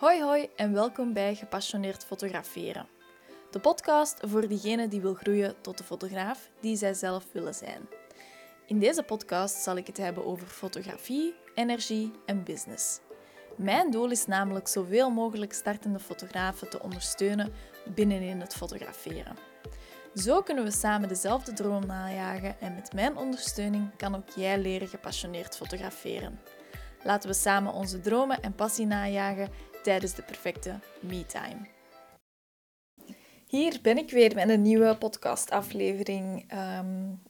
Hoi en welkom bij Gepassioneerd Fotograferen. De podcast voor diegenen die wil groeien tot de fotograaf die zij zelf willen zijn. In deze podcast zal ik het hebben over fotografie, energie en business. Mijn doel is namelijk zoveel mogelijk startende fotografen te ondersteunen binnenin het fotograferen. Zo kunnen we samen dezelfde droom najagen en met mijn ondersteuning kan ook jij leren gepassioneerd fotograferen. Laten we samen onze dromen en passie najagen tijdens de perfecte me-time. Hier ben ik weer met een nieuwe podcastaflevering.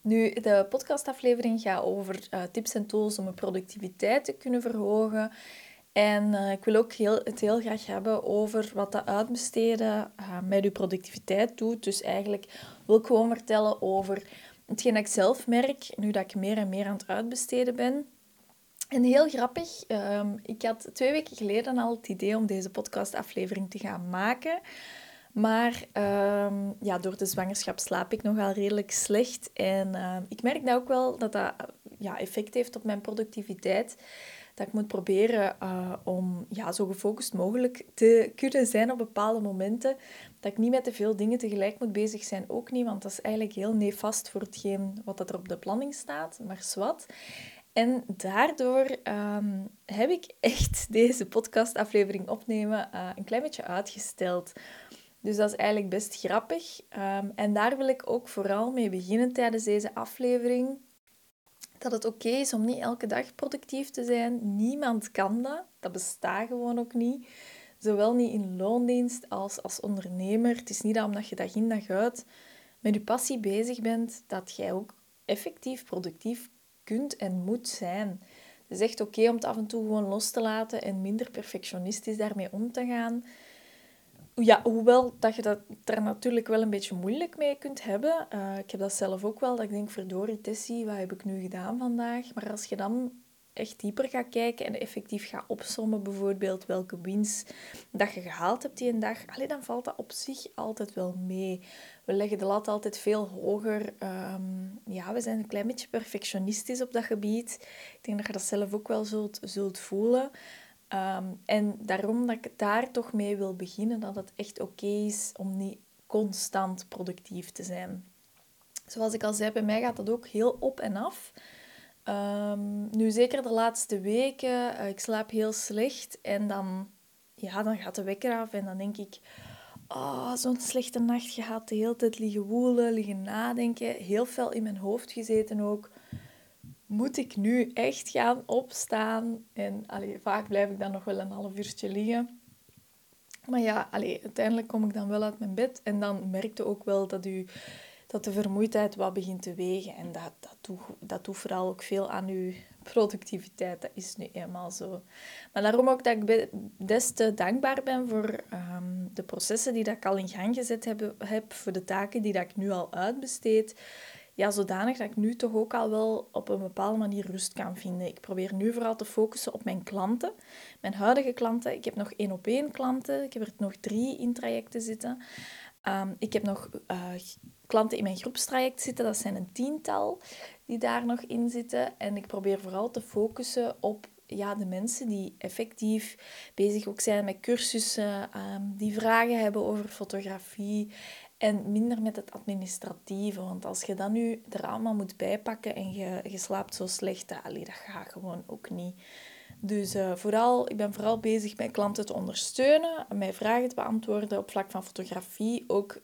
Nu, de podcastaflevering gaat over tips en tools om je productiviteit te kunnen verhogen. En ik wil ook het heel graag hebben over wat dat uitbesteden met je productiviteit doet. Dus eigenlijk wil ik gewoon vertellen over hetgeen dat ik zelf merk, nu dat ik meer en meer aan het uitbesteden ben. En heel grappig, ik had 2 weken geleden al het idee om deze podcastaflevering te gaan maken. Maar door de zwangerschap slaap ik nogal redelijk slecht. En ik merk dat ook wel dat effect heeft op mijn productiviteit. Dat ik moet proberen om zo gefocust mogelijk te kunnen zijn op bepaalde momenten. Dat ik niet met te veel dingen tegelijk moet bezig zijn, ook niet. Want dat is eigenlijk heel nefast voor hetgeen wat dat er op de planning staat. Maar zwart. En daardoor heb ik echt deze podcastaflevering opnemen een klein beetje uitgesteld. Dus dat is eigenlijk best grappig. En daar wil ik ook vooral mee beginnen tijdens deze aflevering. Dat het oké is om niet elke dag productief te zijn. Niemand kan dat. Dat bestaat gewoon ook niet. Zowel niet in loondienst als ondernemer. Het is niet dat omdat je dag in dag uit met je passie bezig bent, dat jij ook effectief productief kunt en moet zijn. Het is echt oké om het af en toe gewoon los te laten en minder perfectionistisch daarmee om te gaan. Ja, hoewel dat je dat daar natuurlijk wel een beetje moeilijk mee kunt hebben. Ik heb dat zelf ook wel, dat ik denk, verdorie Tessie, wat heb ik nu gedaan vandaag? Maar als je dan echt dieper gaat kijken en effectief gaat opsommen, bijvoorbeeld welke winst dat je gehaald hebt die een dag, dan valt dat op zich altijd wel mee. We leggen de lat altijd veel hoger. We zijn een klein beetje perfectionistisch op dat gebied. Ik denk dat je dat zelf ook wel zult voelen. En daarom dat ik daar toch mee wil beginnen, dat het echt oké is om niet constant productief te zijn. Zoals ik al zei, bij mij gaat dat ook heel op en af. Nu zeker de laatste weken, ik slaap heel slecht en dan gaat de wekker af en dan denk ik, oh, zo'n slechte nacht gehad, de hele tijd liggen woelen, liggen nadenken, heel veel in mijn hoofd gezeten ook. Moet ik nu echt gaan opstaan? En vaak blijf ik dan nog wel een half uurtje liggen. Maar uiteindelijk kom ik dan wel uit mijn bed en dan merkte ook wel dat de vermoeidheid wat begint te wegen. En dat doet vooral ook veel aan uw productiviteit. Dat is nu eenmaal zo. Maar daarom ook dat ik des te dankbaar ben voor de processen die dat ik al in gang gezet heb. Voor de taken die dat ik nu al uitbesteed. Ja, zodanig dat ik nu toch ook al wel op een bepaalde manier rust kan vinden. Ik probeer nu vooral te focussen op mijn klanten. Mijn huidige klanten. Ik heb nog 1-op-1 klanten. Ik heb er nog 3 in trajecten zitten. Ik heb nog klanten in mijn groepstraject zitten. Dat zijn een 10-tal die daar nog in zitten. En ik probeer vooral te focussen op de mensen die effectief bezig ook zijn met cursussen. Die vragen hebben over fotografie. En minder met het administratieve. Want als je dat nu er allemaal moet bijpakken en je slaapt zo slecht, dat gaat gewoon ook niet. Dus ik ben vooral bezig mijn klanten te ondersteunen, mijn vragen te beantwoorden op vlak van fotografie. Ook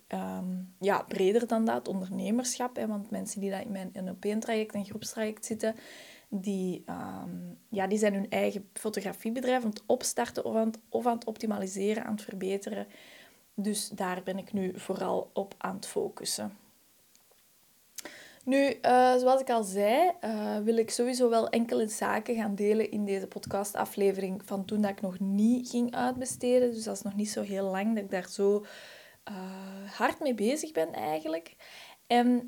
breder dan dat, het ondernemerschap. Hè, want mensen die dat in mijn NOP-traject en groepstraject zitten, die zijn hun eigen fotografiebedrijf aan het opstarten of aan het optimaliseren, aan het verbeteren. Dus daar ben ik nu vooral op aan het focussen. Nu, zoals ik al zei, wil ik sowieso wel enkele zaken gaan delen in deze podcastaflevering van toen dat ik nog niet ging uitbesteden. Dus dat is nog niet zo heel lang dat ik daar zo hard mee bezig ben eigenlijk. En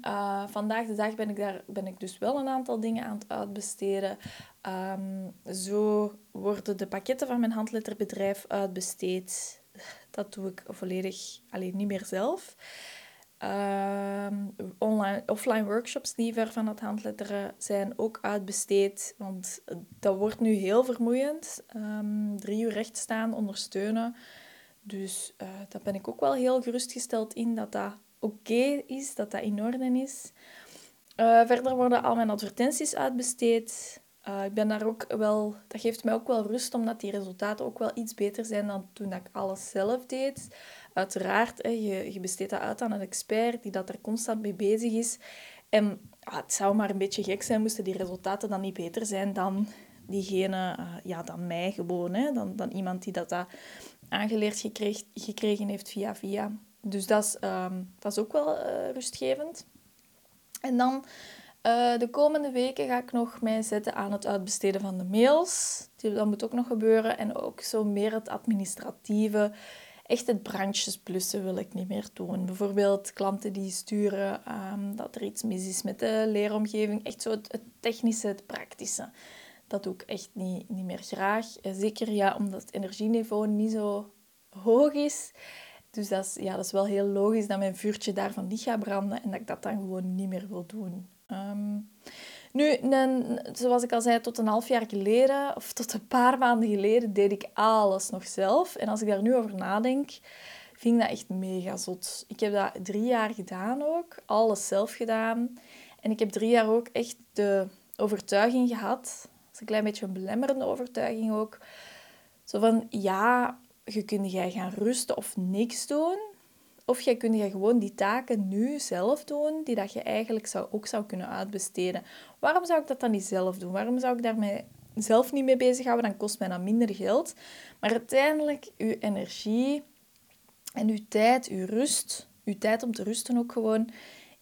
vandaag de dag ben ik dus wel een aantal dingen aan het uitbesteden. Zo worden de pakketten van mijn handletterbedrijf uitbesteed. Dat doe ik volledig niet meer zelf. offline workshops die ver van het handletteren zijn ook uitbesteed, want dat wordt nu heel vermoeiend. 3 uur recht staan, ondersteunen. Dus daar ben ik ook wel heel gerustgesteld in dat dat oké is, dat dat in orde is. Verder worden al mijn advertenties uitbesteed. Ik ben daar ook wel, dat geeft mij ook wel rust, omdat die resultaten ook wel iets beter zijn dan toen ik alles zelf deed. Uiteraard, je besteedt dat uit aan een expert die dat er constant mee bezig is. En het zou maar een beetje gek zijn, moesten die resultaten dan niet beter zijn dan diegene, dan mij gewoon. Dan iemand die dat aangeleerd gekregen heeft via. Dus dat is ook wel rustgevend. En dan... de komende weken ga ik nog mij zetten aan het uitbesteden van de mails. Dat moet ook nog gebeuren. En ook zo meer het administratieve. Echt het brandjes blussen wil ik niet meer doen. Bijvoorbeeld klanten die sturen dat er iets mis is met de leeromgeving. Echt zo het technische, het praktische. Dat doe ik echt niet meer graag. Zeker omdat het energieniveau niet zo hoog is. Dus dat is wel heel logisch dat mijn vuurtje daarvan niet gaat branden. En dat ik dat dan gewoon niet meer wil doen. Zoals ik al zei, tot een half jaar geleden of tot een paar maanden geleden deed ik alles nog zelf. En als ik daar nu over nadenk, vind ik dat echt mega zot. Ik heb dat 3 jaar gedaan ook, alles zelf gedaan. En ik heb 3 jaar ook echt de overtuiging gehad, dat is een klein beetje een belemmerende overtuiging ook, zo van, ja, je kunt gaan rusten of niks doen. Of jij kunt gewoon die taken nu zelf doen, die dat je eigenlijk ook zou kunnen uitbesteden. Waarom zou ik dat dan niet zelf doen? Waarom zou ik daar zelf niet mee bezighouden? Dan kost mij dat minder geld. Maar uiteindelijk, uw energie en uw tijd, uw rust, uw tijd om te rusten ook gewoon,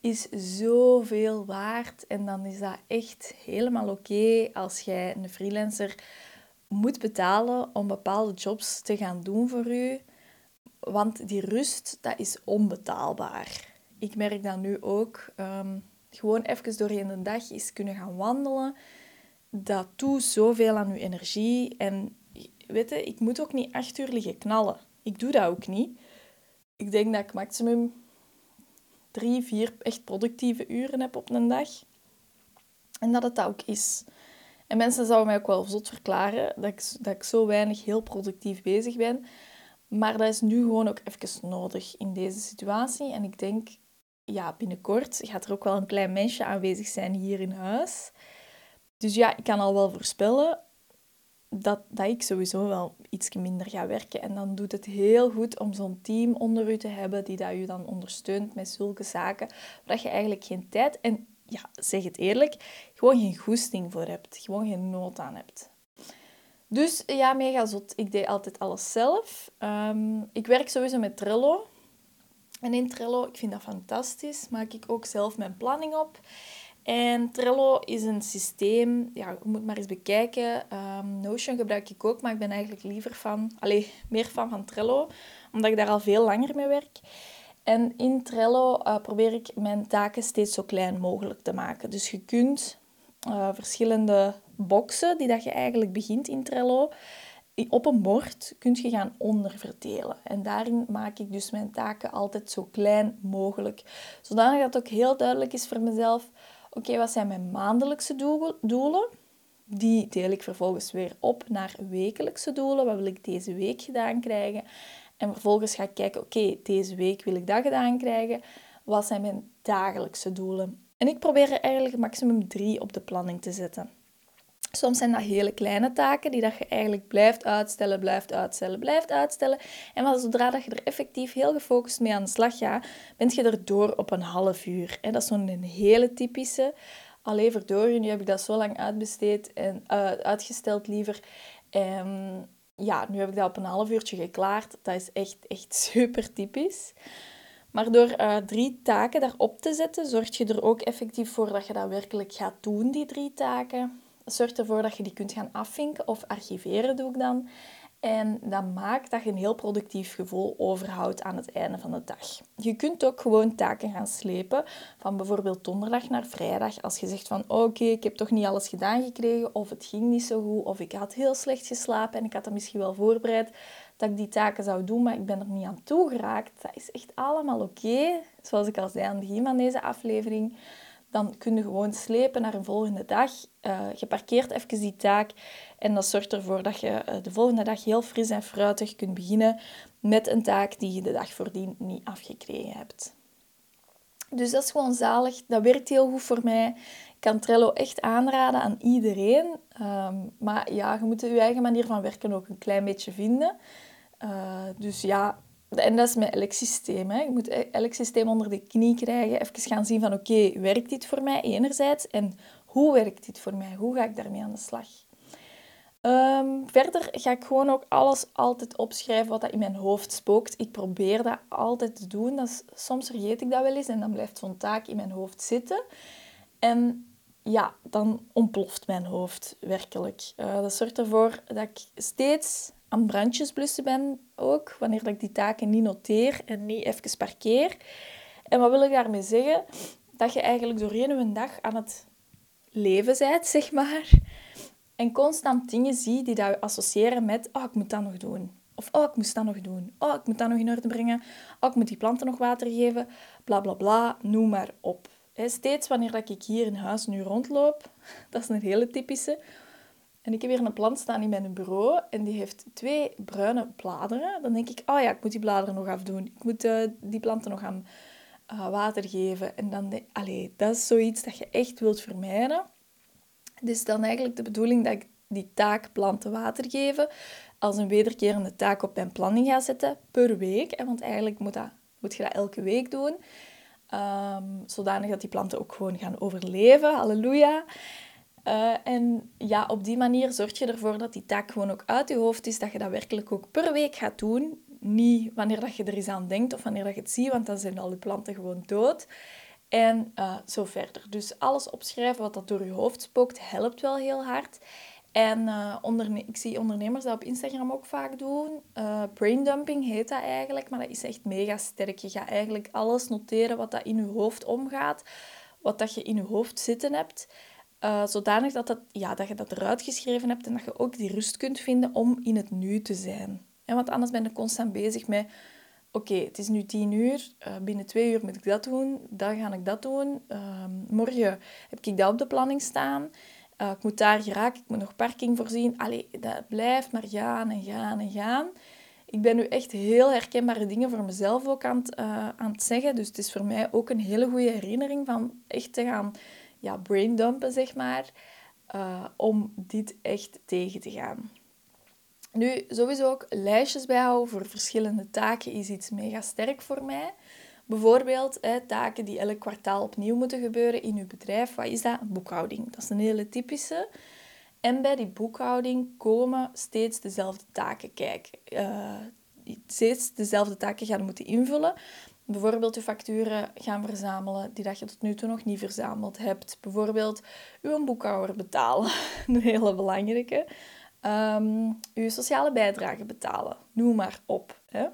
is zoveel waard. En dan is dat echt helemaal oké als jij een freelancer moet betalen om bepaalde jobs te gaan doen voor u. Want die rust, dat is onbetaalbaar. Ik merk dat nu ook. Gewoon even doorheen de dag eens kunnen gaan wandelen. Dat doet zoveel aan uw energie. En weet je, ik moet ook niet 8 uur liggen knallen. Ik doe dat ook niet. Ik denk dat ik maximum 3, 4 echt productieve uren heb op een dag. En dat het dat ook is. En mensen zouden mij ook wel zot verklaren dat ik zo weinig heel productief bezig ben. Maar dat is nu gewoon ook even nodig in deze situatie. En ik denk, binnenkort gaat er ook wel een klein mensje aanwezig zijn hier in huis. Dus ik kan al wel voorspellen dat ik sowieso wel iets minder ga werken. En dan doet het heel goed om zo'n team onder u te hebben die dat u dan ondersteunt met zulke zaken. Waar je eigenlijk geen tijd en, zeg het eerlijk, gewoon geen goesting voor hebt. Gewoon geen nood aan hebt. Dus mega zot. Ik deed altijd alles zelf. Ik werk sowieso met Trello. En in Trello, ik vind dat fantastisch, maak ik ook zelf mijn planning op. En Trello is een systeem, je moet maar eens bekijken. Notion gebruik ik ook, maar ik ben eigenlijk meer fan van Trello. Omdat ik daar al veel langer mee werk. En in Trello probeer ik mijn taken steeds zo klein mogelijk te maken. Dus je kunt verschillende boxen die dat je eigenlijk begint in Trello, op een bord kun je gaan onderverdelen. En daarin maak ik dus mijn taken altijd zo klein mogelijk. Zodanig dat het ook heel duidelijk is voor mezelf, oké, wat zijn mijn maandelijkse doelen? Die deel ik vervolgens weer op naar wekelijkse doelen. Wat wil ik deze week gedaan krijgen? En vervolgens ga ik kijken, oké, deze week wil ik dat gedaan krijgen. Wat zijn mijn dagelijkse doelen? En ik probeer er eigenlijk maximum 3 op de planning te zetten. Soms zijn dat hele kleine taken die dat je eigenlijk blijft uitstellen. En maar zodra dat je er effectief heel gefocust mee aan de slag gaat, ben je er door op een half uur. En dat is zo'n hele typische. Allee, verdorie, nu heb ik dat zo lang uitgesteld. En nu heb ik dat op een half uurtje geklaard. Dat is echt super typisch. Maar door 3 taken daarop te zetten, zorg je er ook effectief voor dat je dat werkelijk gaat doen, die 3 taken. Zorg ervoor dat je die kunt gaan afvinken of archiveren, doe ik dan. En dat maakt dat je een heel productief gevoel overhoudt aan het einde van de dag. Je kunt ook gewoon taken gaan slepen van bijvoorbeeld donderdag naar vrijdag. Als je zegt van oké, ik heb toch niet alles gedaan gekregen, of het ging niet zo goed, of ik had heel slecht geslapen en ik had dat misschien wel voorbereid dat ik die taken zou doen, maar ik ben er niet aan toe geraakt. Dat is echt allemaal oké. Zoals ik al zei aan het begin van deze aflevering. Dan kun je gewoon slepen naar een volgende dag. Je parkeert even die taak en dat zorgt ervoor dat je de volgende dag heel fris en fruitig kunt beginnen met een taak die je de dag voordien niet afgekregen hebt. Dus dat is gewoon zalig. Dat werkt heel goed voor mij. Ik kan Trello echt aanraden aan iedereen. Maar ja, je moet je eigen manier van werken ook een klein beetje vinden. Dus ja... En dat is met elk systeem. Je moet elk systeem onder de knie krijgen. Even gaan zien van oké, werkt dit voor mij enerzijds? En hoe werkt dit voor mij? Hoe ga ik daarmee aan de slag? Verder ga ik gewoon ook alles altijd opschrijven wat dat in mijn hoofd spookt. Ik probeer dat altijd te doen. Soms vergeet ik dat wel eens en dan blijft zo'n taak in mijn hoofd zitten. En ja, dan ontploft mijn hoofd werkelijk. Dat zorgt ervoor dat ik steeds... aan brandjes blussen ben ook, wanneer ik die taken niet noteer en niet even parkeer. En wat wil ik daarmee zeggen? Dat je eigenlijk doorheen een dag aan het leven bent, zeg maar. En constant dingen zie die dat je associëren met, oh, ik moet dat nog doen. Of, oh, ik moest dat nog doen. Oh, ik moet dat nog in orde brengen. Oh, ik moet die planten nog water geven. Bla, bla, bla. Noem maar op. Steeds wanneer ik hier in huis nu rondloop, dat is een hele typische... En ik heb hier een plant staan in mijn bureau en die heeft 2 bruine bladeren. Dan denk ik, oh ja, ik moet die bladeren nog afdoen. Ik moet die planten nog aan water geven. En dan denk ik, allee, dat is zoiets dat je echt wilt vermijden. Dus dan eigenlijk de bedoeling dat ik die taak planten water geven als een wederkerende taak op mijn planning ga zetten per week. En want eigenlijk moet je dat elke week doen. Zodanig dat die planten ook gewoon gaan overleven. Halleluja. En ja, op die manier zorg je ervoor dat die taak gewoon ook uit je hoofd is, dat je dat werkelijk ook per week gaat doen. Niet wanneer dat je er eens aan denkt of wanneer dat je het ziet, want dan zijn al je planten gewoon dood. En zo verder. Dus alles opschrijven wat dat door je hoofd spookt, helpt wel heel hard. En ik zie ondernemers dat op Instagram ook vaak doen. Braindumping heet dat eigenlijk, maar dat is echt mega sterk. Je gaat eigenlijk alles noteren wat dat in je hoofd omgaat, wat dat je in je hoofd zitten hebt... zodanig dat je dat eruit geschreven hebt en dat je ook die rust kunt vinden om in het nu te zijn. En want anders ben je constant bezig met... Oké, het is nu 10:00, binnen 2 uur moet ik dat doen, dan ga ik dat doen. Morgen heb ik dat op de planning staan. Ik moet daar geraken, ik moet nog parking voorzien. Allee, dat blijft maar gaan en gaan en gaan. Ik ben nu echt heel herkenbare dingen voor mezelf ook aan het zeggen. Dus het is voor mij ook een hele goede herinnering van echt te gaan... Ja, braindumpen, zeg maar, om dit echt tegen te gaan. Nu, sowieso ook lijstjes bijhouden voor verschillende taken is iets mega sterk voor mij. Bijvoorbeeld taken die elk kwartaal opnieuw moeten gebeuren in uw bedrijf. Wat is dat? Boekhouding. Dat is een hele typische. En bij die boekhouding komen steeds dezelfde taken kijken. Steeds dezelfde taken gaan moeten invullen. Bijvoorbeeld je facturen gaan verzamelen die dat je tot nu toe nog niet verzameld hebt. Bijvoorbeeld uw boekhouder betalen, een hele belangrijke. Uw sociale bijdrage betalen, noem maar op. Hè.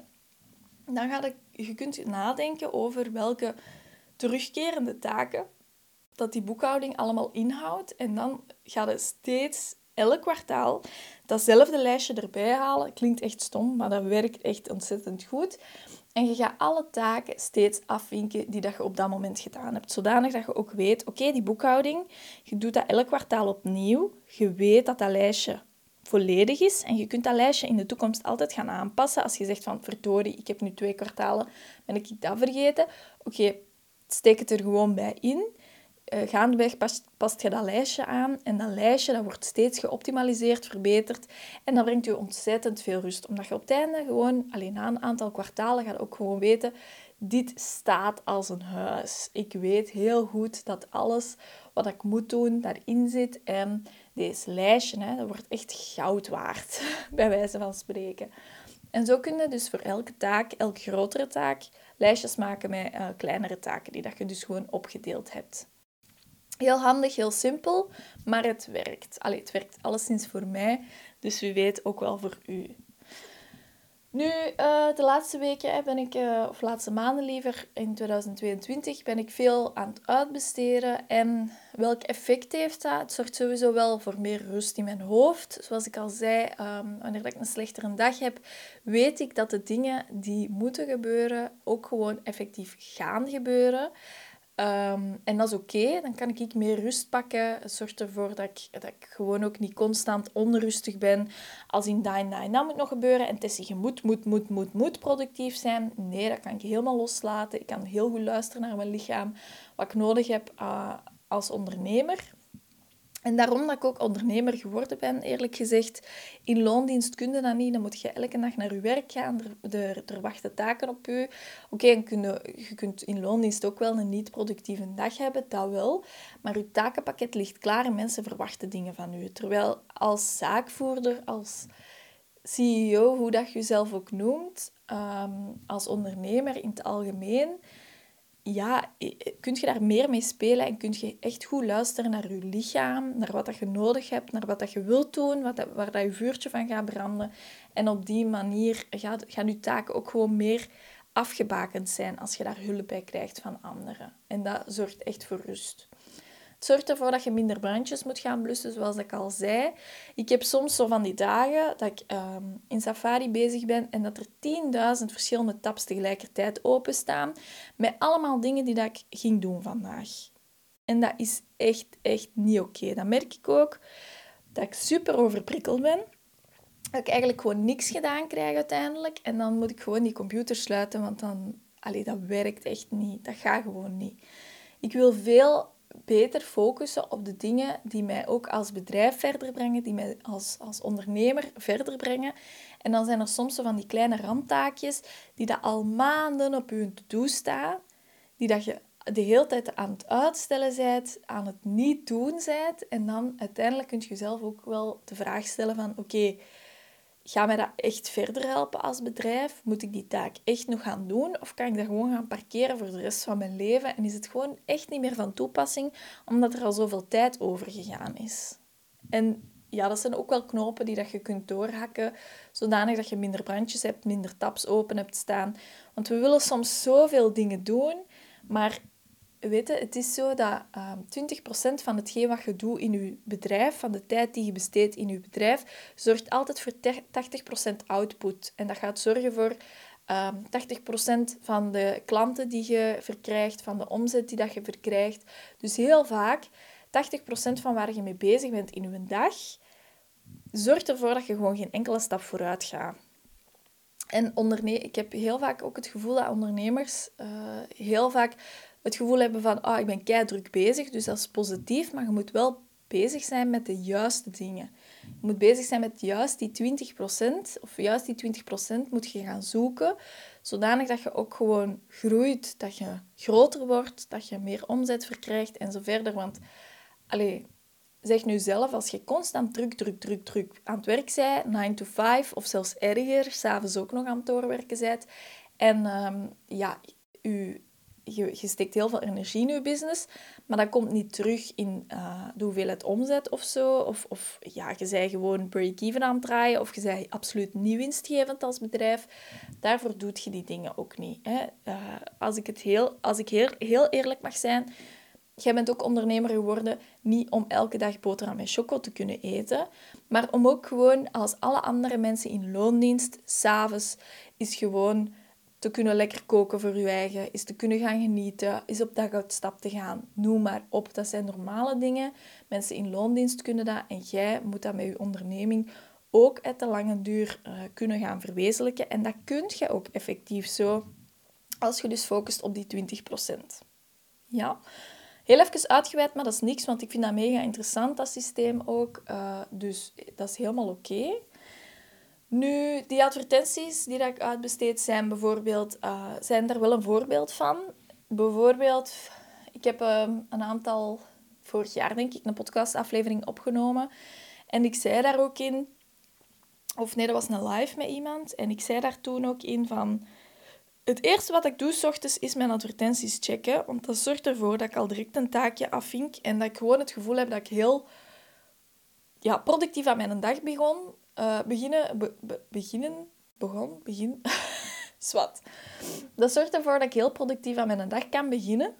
Dan je kunt nadenken over welke terugkerende taken dat die boekhouding allemaal inhoudt. En dan ga je steeds elk kwartaal datzelfde lijstje erbij halen. Klinkt echt stom, maar dat werkt echt ontzettend goed. En je gaat alle taken steeds afvinken die dat je op dat moment gedaan hebt. Zodanig dat je ook weet, oké, die boekhouding, je doet dat elk kwartaal opnieuw. Je weet dat dat lijstje volledig is. En je kunt dat lijstje in de toekomst altijd gaan aanpassen. Als je zegt van, verdorie, ik heb nu 2 kwartalen, ben ik dat vergeten. Oké, steek het er gewoon bij in. Gaandeweg past je dat lijstje aan. En dat lijstje dat wordt steeds geoptimaliseerd, verbeterd. En dat brengt je ontzettend veel rust. Omdat je op het einde gewoon, alleen na een aantal kwartalen, gaat ook gewoon weten... Dit staat als een huis. Ik weet heel goed dat alles wat ik moet doen, daarin zit. En deze lijstje, dat wordt echt goud waard. Bij wijze van spreken. En zo kun je dus voor elke taak, elke grotere taak... lijstjes maken met kleinere taken die dat je dus gewoon opgedeeld hebt. Heel handig, heel simpel, maar het werkt. Allee, het werkt alleszins voor mij, dus wie weet ook wel voor u. Nu, de laatste weken ben ik, of laatste maanden liever, in 2022 ben ik veel aan het uitbesteden. En welk effect heeft dat? Het zorgt sowieso wel voor meer rust in mijn hoofd. Zoals ik al zei, wanneer ik een slechtere dag heb, weet ik dat de dingen die moeten gebeuren ook gewoon effectief gaan gebeuren. En dat is oké. Dan kan ik meer rust pakken. Het zorgt ervoor dat ik gewoon ook niet constant onrustig ben. Als in dat moet nog gebeuren. En Tessie, je moet productief zijn. Nee, dat kan ik helemaal loslaten. Ik kan heel goed luisteren naar mijn lichaam. Wat ik nodig heb als ondernemer. En daarom dat ik ook ondernemer geworden ben, eerlijk gezegd. In loondienst kun je dat niet. Dan moet je elke dag naar je werk gaan. Er wachten taken op je. Je kunt in loondienst ook wel een niet-productieve dag hebben. Dat wel. Maar je takenpakket ligt klaar en mensen verwachten dingen van je. Terwijl als zaakvoerder, als CEO, hoe dat je jezelf ook noemt, als ondernemer in het algemeen, ja, kun je daar meer mee spelen en kun je echt goed luisteren naar je lichaam, naar wat dat je nodig hebt, naar wat dat je wilt doen, waar dat je vuurtje van gaat branden. En op die manier gaan je taken ook gewoon meer afgebakend zijn als je daar hulp bij krijgt van anderen. En dat zorgt echt voor rust. Het zorgt ervoor dat je minder brandjes moet gaan blussen, zoals ik al zei. Ik heb soms zo van die dagen dat ik in Safari bezig ben en dat er 10.000 verschillende tabs tegelijkertijd openstaan met allemaal dingen die dat ik ging doen vandaag. En dat is echt, echt niet oké. Dan merk ik ook dat ik super overprikkeld ben. Dat ik eigenlijk gewoon niks gedaan krijg uiteindelijk. En dan moet ik gewoon die computer sluiten, want dan, dat werkt echt niet. Dat gaat gewoon niet. Ik wil veel beter focussen op de dingen die mij ook als bedrijf verder brengen, die mij als ondernemer verder brengen. En dan zijn er soms zo van die kleine randtaakjes die dat al maanden op je to-do staan, die dat je de hele tijd aan het uitstellen bent, aan het niet doen bent. En dan uiteindelijk kun je jezelf ook wel de vraag stellen van oké, gaat mij dat echt verder helpen als bedrijf? Moet ik die taak echt nog gaan doen? Of kan ik dat gewoon gaan parkeren voor de rest van mijn leven? En is het gewoon echt niet meer van toepassing, omdat er al zoveel tijd over gegaan is? En ja, dat zijn ook wel knopen die dat je kunt doorhakken, zodanig dat je minder brandjes hebt, minder tabs open hebt staan. Want we willen soms zoveel dingen doen, maar weet je, het is zo dat 20% van hetgeen wat je doet in je bedrijf, van de tijd die je besteedt in je bedrijf, zorgt altijd voor 80% output. En dat gaat zorgen voor 80% van de klanten die je verkrijgt, van de omzet die dat je verkrijgt. Dus heel vaak, 80% van waar je mee bezig bent in je dag, zorgt ervoor dat je gewoon geen enkele stap vooruit gaat. En ik heb heel vaak ook het gevoel dat ondernemers heel vaak het gevoel hebben van, ik ben keidruk bezig, dus dat is positief, maar je moet wel bezig zijn met de juiste dingen. Je moet bezig zijn met juist die 20%, of juist die 20% moet je gaan zoeken, zodanig dat je ook gewoon groeit, dat je groter wordt, dat je meer omzet verkrijgt en zo verder. Want, zeg nu zelf, als je constant druk aan het werk bent, 9 to 5 of zelfs erger, s'avonds ook nog aan het doorwerken bent, en je steekt heel veel energie in je business, maar dat komt niet terug in de hoeveelheid omzet of zo. Of je bent gewoon break-even aan het draaien, of je bent absoluut niet winstgevend als bedrijf. Daarvoor doe je die dingen ook niet. Hè. Als ik heel eerlijk mag zijn, jij bent ook ondernemer geworden, niet om elke dag boterham met choco te kunnen eten, maar om ook gewoon, als alle andere mensen in loondienst, s'avonds is gewoon te kunnen lekker koken voor je eigen, is te kunnen gaan genieten, is op daguitstap te gaan. Noem maar op, dat zijn normale dingen. Mensen in loondienst kunnen dat en jij moet dat met je onderneming ook uit de lange duur kunnen gaan verwezenlijken. En dat kun je ook effectief zo, als je dus focust op die 20%. Ja, heel even uitgeweid, maar dat is niks, want ik vind dat mega interessant, dat systeem ook. Dus dat is helemaal oké. Nu, die advertenties die ik uitbesteed zijn bijvoorbeeld, zijn daar wel een voorbeeld van. Bijvoorbeeld, ik heb een aantal, vorig jaar denk ik, een podcastaflevering opgenomen. En ik zei daar ook in, dat was een live met iemand. En ik zei daar toen ook in van, het eerste wat ik doe 's ochtends is mijn advertenties checken. Want dat zorgt ervoor dat ik al direct een taakje afvink. En dat ik gewoon het gevoel heb dat ik heel productief aan mijn dag beginnen begin. Zwat. Dat zorgt ervoor dat ik heel productief aan mijn dag kan beginnen.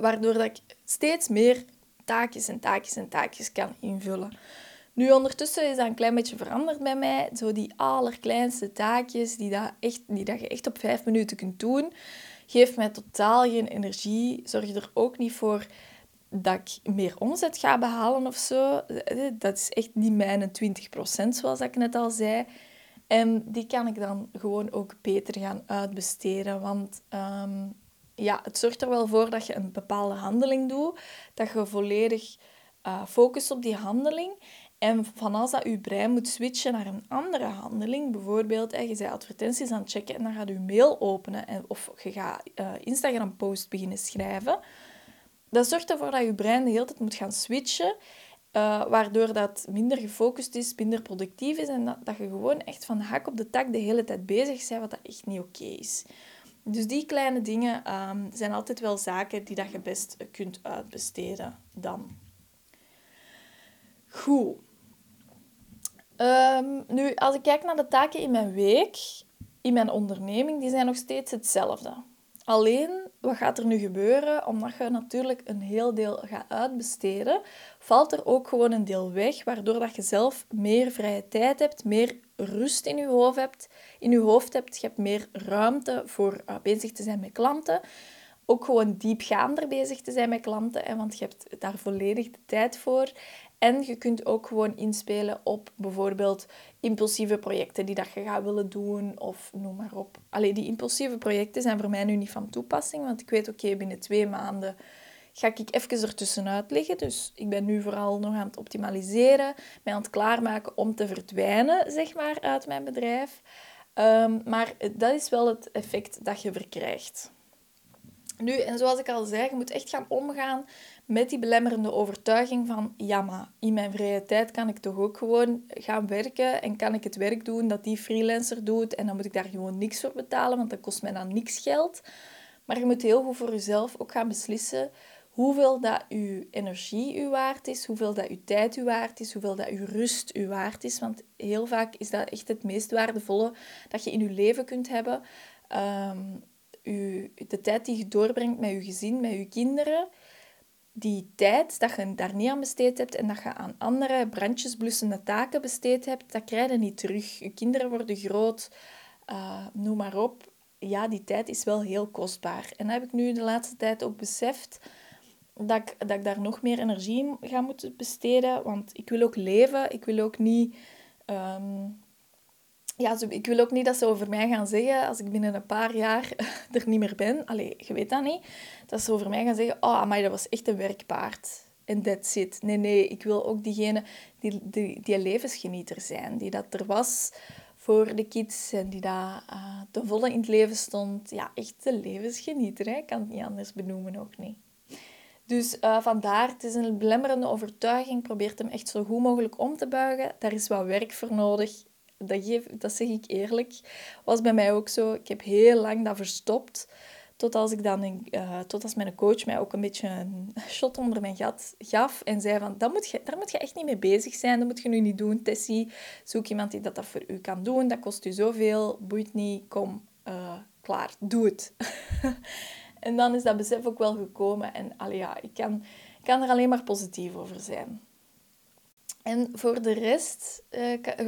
Waardoor dat ik steeds meer taakjes kan invullen. Nu, ondertussen is dat een klein beetje veranderd bij mij. Zo die allerkleinste taakjes die dat je echt op 5 minuten kunt doen, geeft mij totaal geen energie. Zorg er ook niet voor dat ik meer omzet ga behalen of zo. Dat is echt niet mijn 20%, zoals ik net al zei. En die kan ik dan gewoon ook beter gaan uitbesteden. Want het zorgt er wel voor dat je een bepaalde handeling doet. Dat je volledig focust op die handeling. En van als dat je brein moet switchen naar een andere handeling, bijvoorbeeld, je bent advertenties aan het checken en dan gaat je mail openen of je gaat Instagram-post beginnen schrijven. Dat zorgt ervoor dat je brein de hele tijd moet gaan switchen, waardoor dat minder gefocust is, minder productief is en dat je gewoon echt van de hak op de tak de hele tijd bezig bent, wat dat echt niet oké is. Dus die kleine dingen zijn altijd wel zaken die dat je best kunt uitbesteden dan. Goed. Nu, als ik kijk naar de taken in mijn week, in mijn onderneming, die zijn nog steeds hetzelfde. Alleen, wat gaat er nu gebeuren? Omdat je natuurlijk een heel deel gaat uitbesteden, valt er ook gewoon een deel weg, waardoor dat je zelf meer vrije tijd hebt, meer rust in je hoofd hebt. Je hebt meer ruimte voor bezig te zijn met klanten. Ook gewoon diepgaander bezig te zijn met klanten, hè, want je hebt daar volledig de tijd voor. En je kunt ook gewoon inspelen op bijvoorbeeld impulsieve projecten die dat je gaat willen doen of noem maar op. Allee, die impulsieve projecten zijn voor mij nu niet van toepassing, want ik weet, oké, binnen 2 maanden ga ik even ertussenuit liggen. Dus ik ben nu vooral nog aan het optimaliseren, mij aan het klaarmaken om te verdwijnen, zeg maar, uit mijn bedrijf. Maar dat is wel het effect dat je verkrijgt. Nu, en zoals ik al zei, je moet echt gaan omgaan met die belemmerende overtuiging van ja, maar in mijn vrije tijd kan ik toch ook gewoon gaan werken en kan ik het werk doen dat die freelancer doet en dan moet ik daar gewoon niks voor betalen, want dat kost mij dan niks geld. Maar je moet heel goed voor jezelf ook gaan beslissen hoeveel dat je energie je waard is, hoeveel dat je tijd je waard is, hoeveel dat je rust je waard is. Want heel vaak is dat echt het meest waardevolle dat je in je leven kunt hebben. De tijd die je doorbrengt met je gezin, met je kinderen, die tijd dat je daar niet aan besteed hebt en dat je aan andere brandjesblussende taken besteed hebt, dat krijg je niet terug. Je kinderen worden groot, noem maar op. Ja, die tijd is wel heel kostbaar. En dat heb ik nu de laatste tijd ook beseft, dat ik daar nog meer energie in ga moeten besteden, want ik wil ook leven, ik wil ook niet... ik wil ook niet dat ze over mij gaan zeggen, als ik binnen een paar jaar er niet meer ben, allee, je weet dat niet, dat ze over mij gaan zeggen, oh amai, dat was echt een werkpaard. En that's it. Nee, ik wil ook diegenen die levensgenieter zijn, die dat er was voor de kids en die daar ten volle in het leven stond. Ja, echt de levensgenieter, hè? Ik kan het niet anders benoemen, ook niet. Dus vandaar, het is een belemmerende overtuiging, probeer hem echt zo goed mogelijk om te buigen. Daar is wat werk voor nodig. Dat zeg ik eerlijk, was bij mij ook zo. Ik heb heel lang dat verstopt, totdat mijn coach mij ook een beetje een shot onder mijn gat gaf en zei van, daar moet je echt niet mee bezig zijn, dat moet je nu niet doen, Tessie. Zoek iemand die dat voor u kan doen, dat kost u zoveel, boeit niet, kom, klaar, doe het. En dan is dat besef ook wel gekomen en ik kan er alleen maar positief over zijn. En voor de rest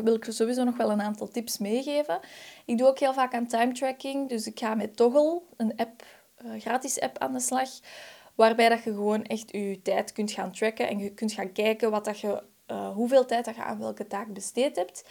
wil ik sowieso nog wel een aantal tips meegeven. Ik doe ook heel vaak aan time tracking. Dus ik ga met Toggl, een gratis app, aan de slag. Waarbij dat je gewoon echt je tijd kunt gaan tracken. En je kunt gaan kijken hoeveel tijd dat je aan welke taak besteed hebt.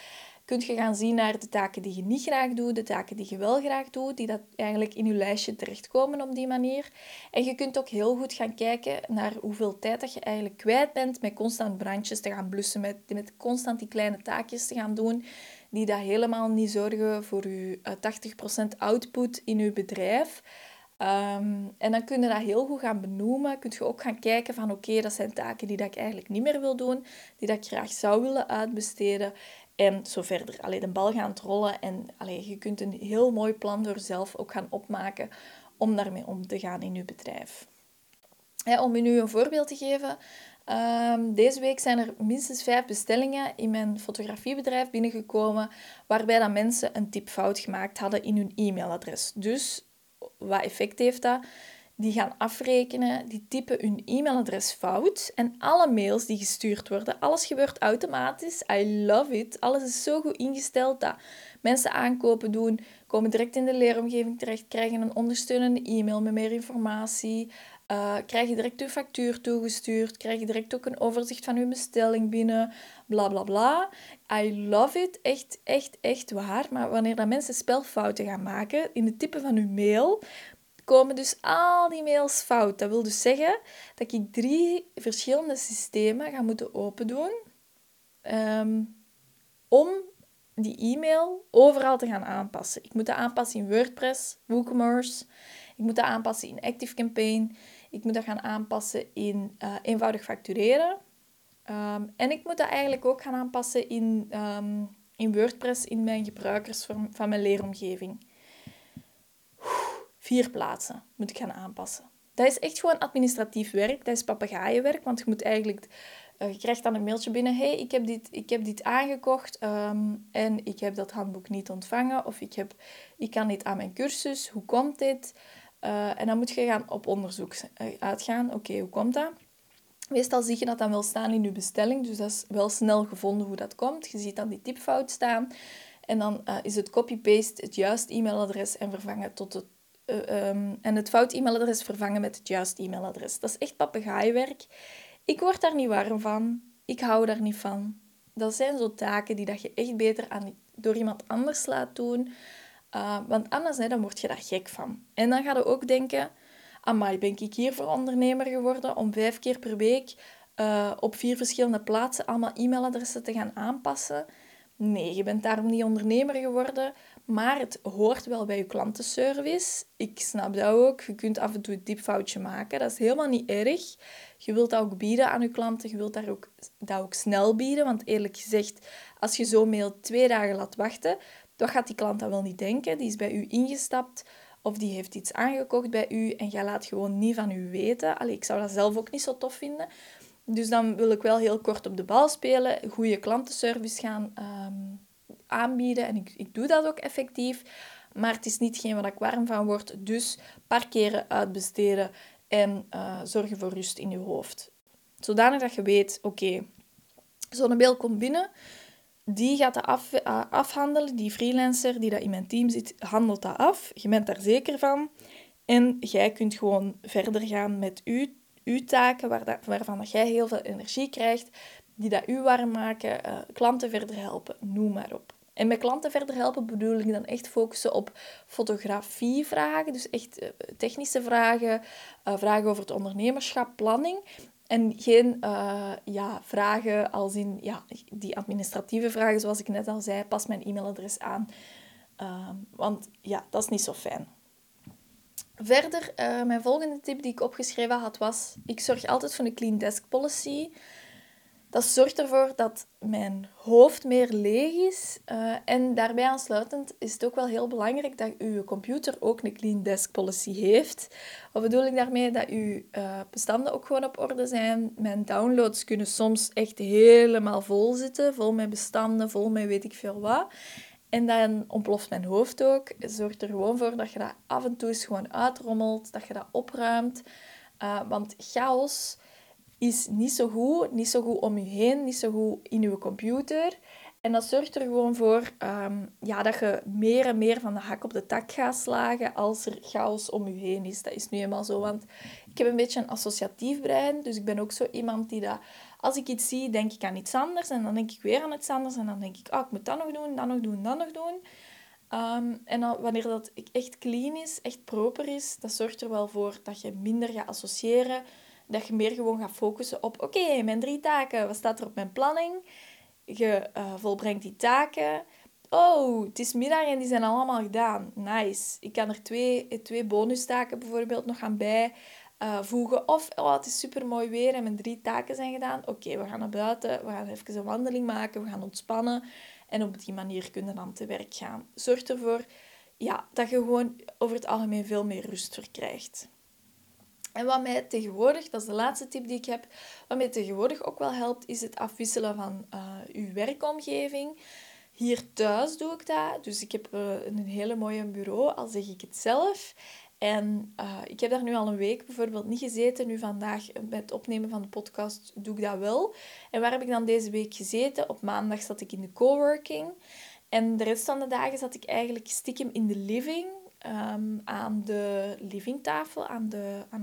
Kun je gaan zien naar de taken die je niet graag doet, de taken die je wel graag doet, die dat eigenlijk in je lijstje terechtkomen op die manier. En je kunt ook heel goed gaan kijken naar hoeveel tijd dat je eigenlijk kwijt bent met constant brandjes te gaan blussen, met constant die kleine taakjes te gaan doen, die dat helemaal niet zorgen voor je 80% output in je bedrijf. En dan kun je dat heel goed gaan benoemen. Kun je ook gaan kijken van oké, dat zijn taken die dat ik eigenlijk niet meer wil doen, die dat ik graag zou willen uitbesteden. En zo verder. De bal gaan rollen en je kunt een heel mooi plan voor zelf ook gaan opmaken om daarmee om te gaan in je bedrijf. Om je nu een voorbeeld te geven, Deze week zijn er minstens 5 bestellingen in mijn fotografiebedrijf binnengekomen waarbij dat mensen een typfout gemaakt hadden in hun e-mailadres. Dus wat effect heeft dat? Die gaan afrekenen, die typen hun e-mailadres fout en alle mails die gestuurd worden, alles gebeurt automatisch. I love it. Alles is zo goed ingesteld dat mensen aankopen doen, komen direct in de leeromgeving terecht, krijgen een ondersteunende e-mail met meer informatie, krijgen direct hun factuur toegestuurd, krijgen direct ook een overzicht van hun bestelling binnen, bla bla bla. I love it. Echt, echt, echt waar. Maar wanneer dat mensen spelfouten gaan maken in het typen van hun mail, komen dus al die mails fout. Dat wil dus zeggen dat ik 3 verschillende systemen ga moeten opendoen om die e-mail overal te gaan aanpassen. Ik moet dat aanpassen in WordPress, WooCommerce. Ik moet dat aanpassen in ActiveCampaign. Ik moet dat gaan aanpassen in eenvoudig factureren. En ik moet dat eigenlijk ook gaan aanpassen in WordPress, in mijn gebruikers van mijn leeromgeving. 4 plaatsen moet ik gaan aanpassen. Dat is echt gewoon administratief werk. Dat is papegaaienwerk, want je moet eigenlijk... je krijgt dan een mailtje binnen. Hey, ik heb dit aangekocht en ik heb dat handboek niet ontvangen. Of ik kan niet aan mijn cursus. Hoe komt dit? En dan moet je gaan op onderzoek uitgaan. Oké, hoe komt dat? Meestal zie je dat dan wel staan in je bestelling. Dus dat is wel snel gevonden hoe dat komt. Je ziet dan die typfout staan. En dan is het copy-paste het juiste e-mailadres en vervangen tot het... en het fout e-mailadres vervangen met het juiste e-mailadres. Dat is echt papegaaiwerk. Ik word daar niet warm van. Ik hou daar niet van. Dat zijn zo taken die dat je echt beter door iemand anders laat doen. Want anders dan word je daar gek van. En dan ga je ook denken... Amai, ben ik hier voor ondernemer geworden om 5 keer per week op 4 verschillende plaatsen allemaal e-mailadressen te gaan aanpassen? Nee, je bent daarom niet ondernemer geworden... Maar het hoort wel bij je klantenservice. Ik snap dat ook. Je kunt af en toe een typfoutje maken. Dat is helemaal niet erg. Je wilt dat ook bieden aan je klanten. Je wilt dat ook snel bieden. Want eerlijk gezegd, als je zo'n mail 2 dagen laat wachten, dan gaat die klant dat wel niet denken. Die is bij u ingestapt of die heeft iets aangekocht bij u. En jij laat gewoon niet van u weten. Allee, ik zou dat zelf ook niet zo tof vinden. Dus dan wil ik wel heel kort op de bal spelen. Goede klantenservice gaan aanbieden en ik doe dat ook effectief, maar het is niet geen waar ik warm van word, dus parkeren, uitbesteden en zorgen voor rust in je hoofd. Zodanig dat je weet, oké, zo'n mail komt binnen, die gaat dat afhandelen, die freelancer die dat in mijn team zit, handelt dat af, je bent daar zeker van en jij kunt gewoon verder gaan met uw taken waarvan dat jij heel veel energie krijgt, die dat u warm maken, klanten verder helpen, noem maar op. En met klanten verder helpen bedoel ik dan echt focussen op fotografievragen, dus echt technische vragen, vragen over het ondernemerschap, planning. En geen vragen als in die administratieve vragen, zoals ik net al zei, pas mijn e-mailadres aan. Want ja, dat is niet zo fijn. Verder, mijn volgende tip die ik opgeschreven had was, ik zorg altijd voor een clean desk policy. Dat zorgt ervoor dat mijn hoofd meer leeg is. En daarbij aansluitend is het ook wel heel belangrijk dat uw computer ook een clean desk policy heeft. Wat bedoel ik daarmee? Dat uw bestanden ook gewoon op orde zijn. Mijn downloads kunnen soms echt helemaal vol zitten. Vol met bestanden, vol met weet ik veel wat. En dan ontploft mijn hoofd ook. Het zorgt er gewoon voor dat je dat af en toe eens gewoon uitrommelt. Dat je dat opruimt. Want chaos... is niet zo goed om je heen, niet zo goed in je computer. En dat zorgt er gewoon voor dat je meer en meer van de hak op de tak gaat slagen als er chaos om je heen is. Dat is nu eenmaal zo, want ik heb een beetje een associatief brein. Dus ik ben ook zo iemand die dat, als ik iets zie, denk ik aan iets anders. En dan denk ik weer aan iets anders. En dan denk ik, ik moet dat nog doen, dat nog doen, dat nog doen. En dan, wanneer dat echt clean is, echt proper is, dat zorgt er wel voor dat je minder gaat associëren. Dat je meer gewoon gaat focussen op, oké, mijn 3 taken, wat staat er op mijn planning? Je volbrengt die taken. Oh, het is middag en die zijn allemaal gedaan. Nice. Ik kan er 2 bonustaken bijvoorbeeld nog aan bijvoegen. Of, het is supermooi weer en mijn 3 taken zijn gedaan. Oké, we gaan naar buiten, we gaan even een wandeling maken, we gaan ontspannen. En op die manier kunnen dan te werk gaan. Zorg ervoor dat je gewoon over het algemeen veel meer rust verkrijgt. En wat mij tegenwoordig, dat is de laatste tip die ik heb, wat mij tegenwoordig ook wel helpt, is het afwisselen van uw werkomgeving. Hier thuis doe ik dat, dus ik heb een hele mooie bureau, al zeg ik het zelf. En ik heb daar nu al een week bijvoorbeeld niet gezeten. Nu vandaag, bij het opnemen van de podcast, doe ik dat wel. En waar heb ik dan deze week gezeten? Op maandag zat ik in de coworking. En de rest van de dagen zat ik eigenlijk stiekem in de living. Aan de livingtafel, aan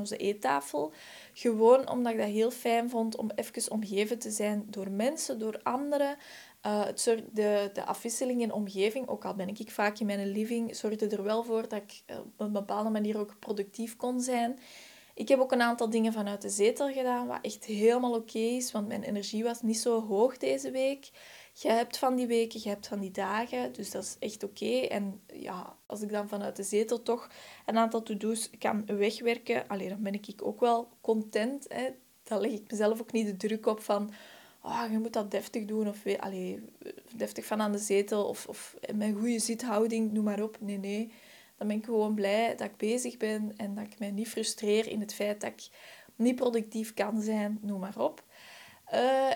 onze eettafel. Gewoon omdat ik dat heel fijn vond om even omgeven te zijn door mensen, door anderen. Het zorgt de afwisseling in omgeving, ook al ben ik vaak in mijn living, zorgde er wel voor dat ik op een bepaalde manier ook productief kon zijn. Ik heb ook een aantal dingen vanuit de zetel gedaan, wat echt helemaal oké is, want mijn energie was niet zo hoog deze week. Je hebt van die weken, je hebt van die dagen, dus dat is echt oké. En ja, als ik dan vanuit de zetel toch een aantal to-do's kan wegwerken, alleen dan ben ik ook wel content. Hè. Dan leg ik mezelf ook niet de druk op van... Oh, je moet dat deftig doen, of deftig van aan de zetel, of mijn goede zithouding, noem maar op. Nee. Dan ben ik gewoon blij dat ik bezig ben en dat ik mij niet frustreer in het feit dat ik niet productief kan zijn, noem maar op.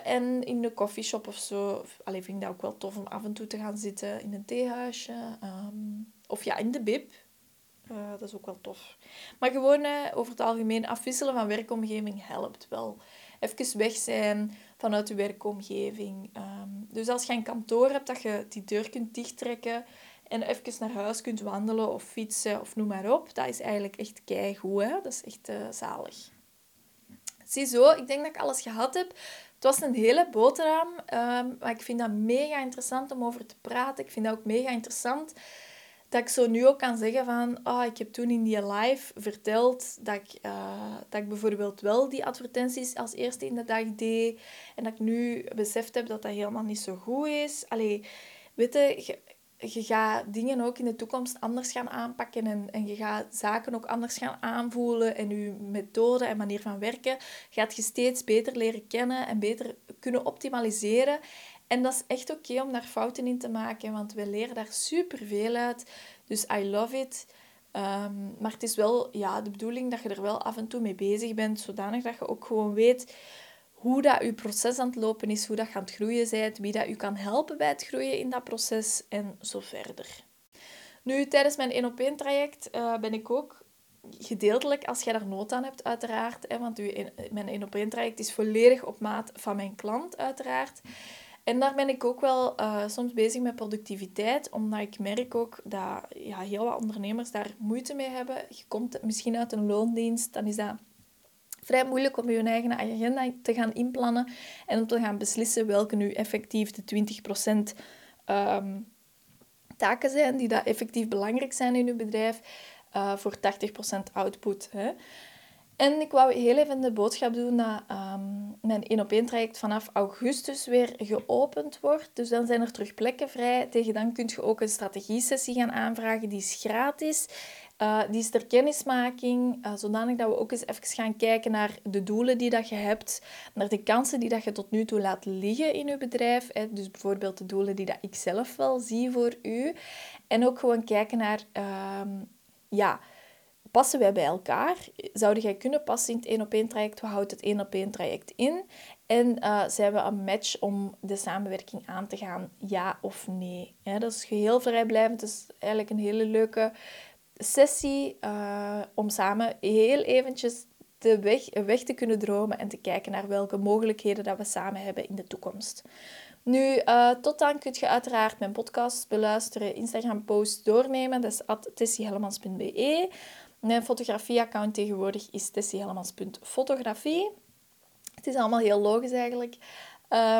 En in de coffeeshop of zo, vind ik dat ook wel tof om af en toe te gaan zitten in een theehuisje. Of ja, in de bib. Dat is ook wel tof. Maar gewoon over het algemeen afwisselen van werkomgeving helpt wel. Even weg zijn vanuit je werkomgeving. Dus als je een kantoor hebt, dat je die deur kunt dichttrekken en even naar huis kunt wandelen of fietsen of noem maar op. Dat is eigenlijk echt keigoed, hè? Dat is echt zalig. Ziezo, ik denk dat ik alles gehad heb. Het was een hele boterham, maar ik vind dat mega interessant om over te praten. Ik vind dat ook mega interessant dat ik zo nu ook kan zeggen van... ik heb toen in die live verteld dat ik bijvoorbeeld wel die advertenties als eerste in de dag deed. En dat ik nu beseft heb dat dat helemaal niet zo goed is. Weet je... Je gaat dingen ook in de toekomst anders gaan aanpakken en je gaat zaken ook anders gaan aanvoelen en je methode en manier van werken gaat je steeds beter leren kennen en beter kunnen optimaliseren. En dat is echt oké om daar fouten in te maken, want we leren daar superveel uit. Dus I love it. Maar het is wel de bedoeling dat je er wel af en toe mee bezig bent, zodanig dat je ook gewoon weet... hoe dat je proces aan het lopen is, hoe dat je aan het groeien bent, wie dat je kan helpen bij het groeien in dat proces en zo verder. Nu, tijdens mijn 1-op-1-traject ben ik ook gedeeltelijk, als jij daar nood aan hebt uiteraard, hè, want mijn 1-op-1-traject is volledig op maat van mijn klant uiteraard. En daar ben ik ook wel soms bezig met productiviteit, omdat ik merk ook dat heel wat ondernemers daar moeite mee hebben. Je komt misschien uit een loondienst, dan is dat... vrij moeilijk om je eigen agenda te gaan inplannen en om te gaan beslissen welke nu effectief de 20% taken zijn die dat effectief belangrijk zijn in je bedrijf voor 80% output. Hè. En ik wou heel even de boodschap doen dat mijn 1-op-1-traject vanaf augustus weer geopend wordt. Dus dan zijn er terug plekken vrij. Tegen dan kun je ook een strategie-sessie gaan aanvragen. Die is gratis. Die is ter kennismaking. Zodanig dat we ook eens even gaan kijken naar de doelen die dat je hebt. Naar de kansen die dat je tot nu toe laat liggen in je bedrijf. Hè. Dus bijvoorbeeld de doelen die dat ik zelf wel zie voor u. En ook gewoon kijken naar... passen wij bij elkaar? Zouden jij kunnen passen in het 1-op-1-traject? Hoe houdt het 1-op-1-traject in? En zijn we een match om de samenwerking aan te gaan? Ja of nee? Ja, dat is geheel vrijblijvend. Dat is eigenlijk een hele leuke sessie om samen heel eventjes de weg te kunnen dromen en te kijken naar welke mogelijkheden dat we samen hebben in de toekomst. Nu, tot dan kun je uiteraard mijn podcast beluisteren, Instagram-posts doornemen. Dat is @tessiehellemans.be. Mijn fotografie-account tegenwoordig is tessiehellemans.fotografie. Het is allemaal heel logisch eigenlijk.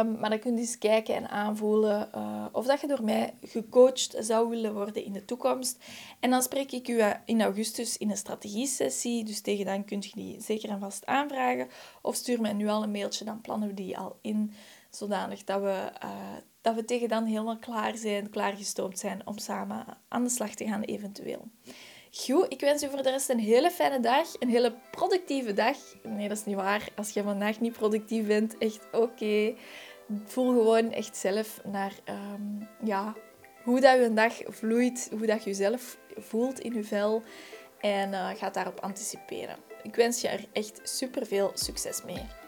Maar dan kun je eens kijken en aanvoelen of dat je door mij gecoacht zou willen worden in de toekomst. En dan spreek ik u in augustus in een strategie-sessie. Dus tegen dan kun je die zeker en vast aanvragen. Of stuur mij nu al een mailtje, dan plannen we die al in. Zodanig dat we tegen dan helemaal klaargestoomd zijn om samen aan de slag te gaan eventueel. Goed, ik wens u voor de rest een hele fijne dag, een hele productieve dag. Nee, dat is niet waar. Als je vandaag niet productief bent, echt oké. Voel gewoon echt zelf naar hoe dat je een dag vloeit, hoe dat je jezelf voelt in je vel. en gaat daarop anticiperen. Ik wens je er echt superveel succes mee.